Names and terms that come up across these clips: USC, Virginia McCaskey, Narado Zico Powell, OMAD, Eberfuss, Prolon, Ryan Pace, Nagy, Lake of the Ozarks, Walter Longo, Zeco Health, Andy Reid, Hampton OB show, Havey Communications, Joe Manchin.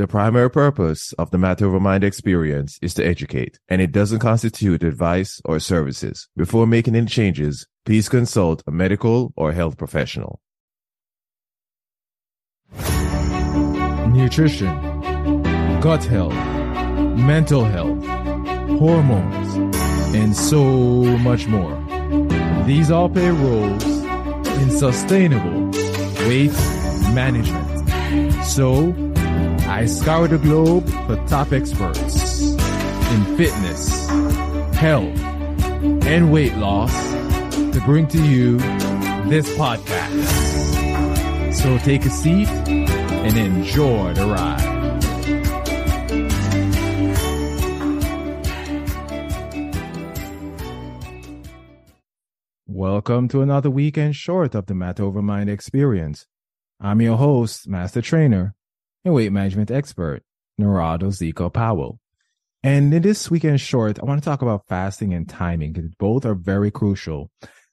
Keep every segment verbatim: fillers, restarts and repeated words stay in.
The primary purpose of the Matter of Mind experience is to educate, and it doesn't constitute advice or services. Before making any changes, please consult a medical or health professional. Nutrition, gut health, mental health, hormones, and so much more. These all play roles in sustainable weight management. So, I scour the globe for top experts in fitness, health, and weight loss to bring to you this podcast. So take a seat and enjoy the ride. Welcome to another weekend short of the Matter Over Mind experience. I'm your host, Master Trainer, and weight management expert, Narado Zico Powell. And in this weekend short, I want to talk about fasting and timing, because both are very crucial.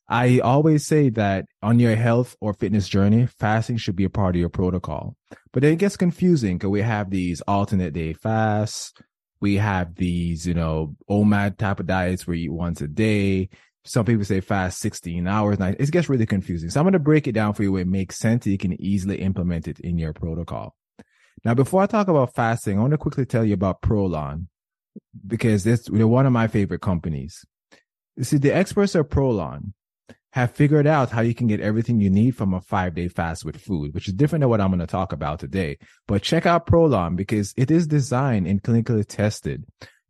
I always say that on your health or fitness journey, fasting should be a part of your protocol. But it gets confusing because we have these alternate day fasts. We have these, you know, O M A D type of diets where you eat once a day. Some people say fast sixteen hours. It gets really confusing. So I'm going to break it down for you where it makes sense and you can easily implement it in your protocol. Now, before I talk about fasting, I want to quickly tell you about Prolon, because they're one of my favorite companies. You see, the experts at Prolon have figured out how you can get everything you need from a five-day fast with food, which is different than what I'm going to talk about today. But check out Prolon, because it is designed and clinically tested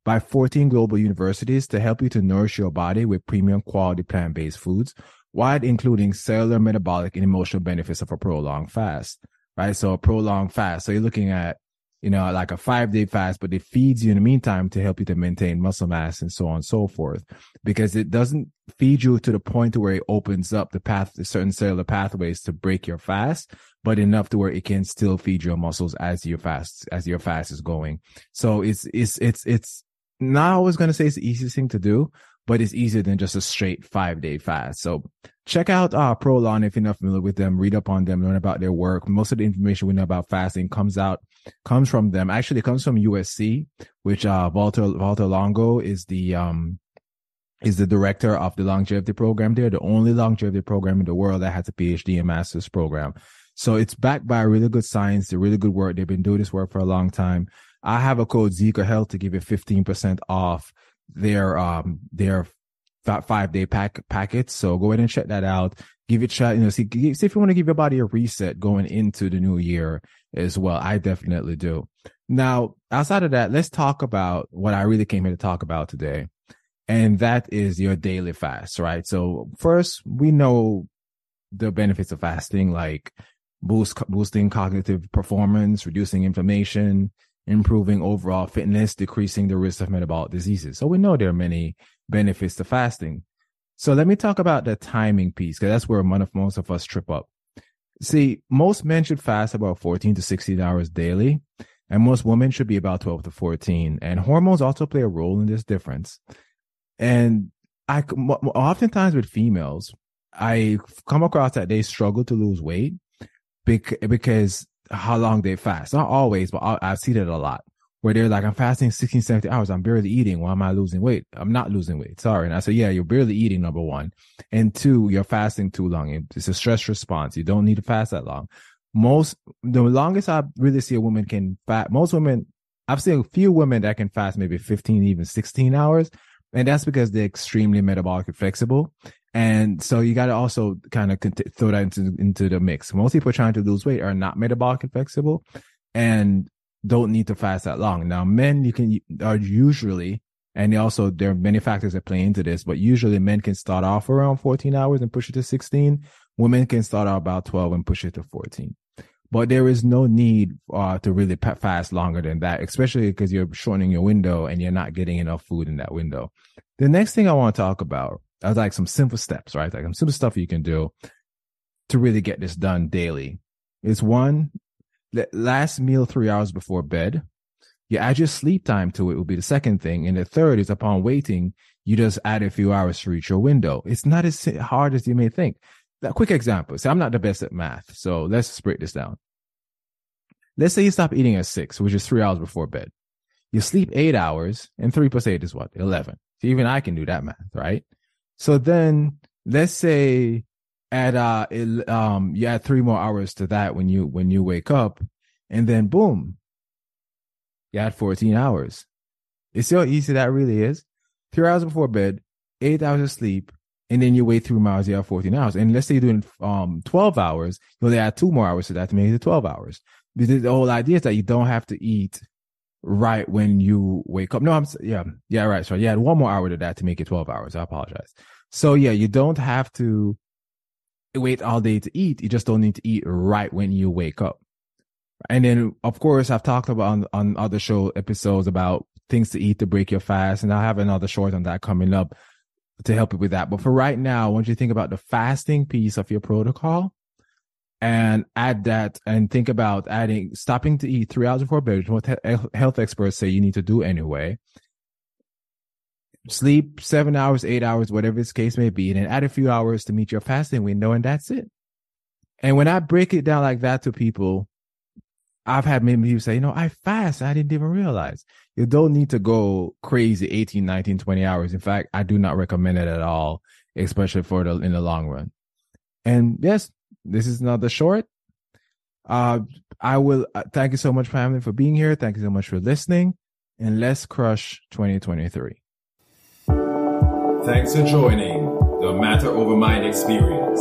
by fourteen global universities to help you to nourish your body with premium quality plant-based foods, while including cellular, metabolic, and emotional benefits of a prolonged fast. Right? So a prolonged fast. So you're looking at, you know, like a five day fast, but it feeds you in the meantime to help you to maintain muscle mass and so on and so forth, because it doesn't feed you to the point to where it opens up the path to certain cellular pathways to break your fast, but enough to where it can still feed your muscles as your fast, as your fast is going. So it's, it's, it's, it's not always going to say it's the easiest thing to do, but it's easier than just a straight five-day fast. So check out uh, Prolon if you're not familiar with them. Read up on them, learn about their work. Most of the information we know about fasting comes out, comes from them. Actually, it comes from U S C, which uh, Walter Walter Longo is the um is the director of the longevity program there, the only longevity program in the world that has a P H D and master's program. So it's backed by really good science, the really good work. They've been doing this work for a long time. I have a code, Zeco Health, to give you fifteen percent off their um their five day pack packets. So go ahead and check that out. Give it a shot. You know, see, see if you want to give your body a reset going into the new year as well. I definitely do. Now, outside of that, let's talk about what I really came here to talk about today, and that is your daily fast. Right. So first, we know the benefits of fasting, like boost boosting cognitive performance, reducing inflammation, improving overall fitness, decreasing the risk of metabolic diseases. So we know there are many benefits to fasting. So let me talk about the timing piece, because that's where most of us trip up. See, most men should fast about fourteen to sixteen hours daily, and most women should be about twelve to fourteen. And hormones also play a role in this difference. And I oftentimes with females, I come across that they struggle to lose weight because how long they fast. Not always, but I, I see that a lot, where they're like, I'm fasting sixteen, seventeen hours. I'm barely eating. Why am I losing weight? I'm not losing weight. Sorry. And I said, yeah, you're barely eating, number one. And two, you're fasting too long. It's a stress response. You don't need to fast that long. Most, the longest I really see a woman can fast, most women, I've seen a few women that can fast maybe fifteen, even sixteen hours. And that's because they're extremely metabolically flexible. And so you got to also kind of cont- throw that into, into the mix. Most people trying to lose weight are not metabolically flexible and don't need to fast that long. Now, men, you can, are usually, and also there are many factors that play into this, but usually men can start off around fourteen hours and push it to sixteen. Women can start off about twelve and push it to fourteen. But there is no need uh, to really fast longer than that, especially because you're shortening your window and you're not getting enough food in that window. The next thing I want to talk about is like some simple steps, right? Like some simple stuff you can do to really get this done daily. It's one, last meal three hours before bed. You add your sleep time to it will be the second thing. And the third is upon waiting, you just add a few hours to reach your window. It's not as hard as you may think. A quick example. See, I'm not the best at math, so let's break this down. Let's say you stop eating at six, which is three hours before bed. You sleep eight hours, and three plus eight is what? eleven. So even I can do that math, right? So then let's say at uh, it, um, you add three more hours to that when you when you wake up, and then boom, you add fourteen hours. You see how easy that really is? Three hours before bed, eight hours of sleep, and then you wait three more hours, you have fourteen hours. And let's say you're doing um twelve hours, you'll add two more hours to that to make it twelve hours. The, the whole idea is that you don't have to eat right when you wake up. No, I'm yeah, yeah, right. So you add one more hour to that to make it twelve hours. I apologize. So yeah, you don't have to wait all day to eat. You just don't need to eat right when you wake up. And then, of course, I've talked about on, on other show episodes about things to eat to break your fast. And I'll have another short on that coming up to help you with that. But for right now, I want you to think about the fasting piece of your protocol and add that and think about adding stopping to eat three hours before bed, which what health experts say you need to do anyway. Sleep seven hours, eight hours, whatever this case may be, and then add a few hours to meet your fasting window, and that's it. And when I break it down like that to people, I've had many people say, you know, I fast. I didn't even realize. You don't need to go crazy eighteen, nineteen, twenty hours. In fact, I do not recommend it at all, especially for the in the long run. And yes, this is another short. Uh, I will uh, thank you so much, family, for being here. Thank you so much for listening. And let's crush twenty twenty-three. Thanks for joining the Matter Over Mind experience.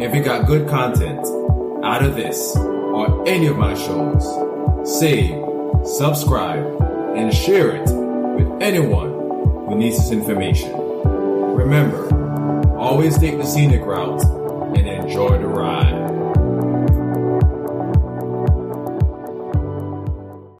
If you got good content out of this, or any of my shows, save, subscribe, and share it with anyone who needs this information. Remember, always take the scenic route and enjoy the ride.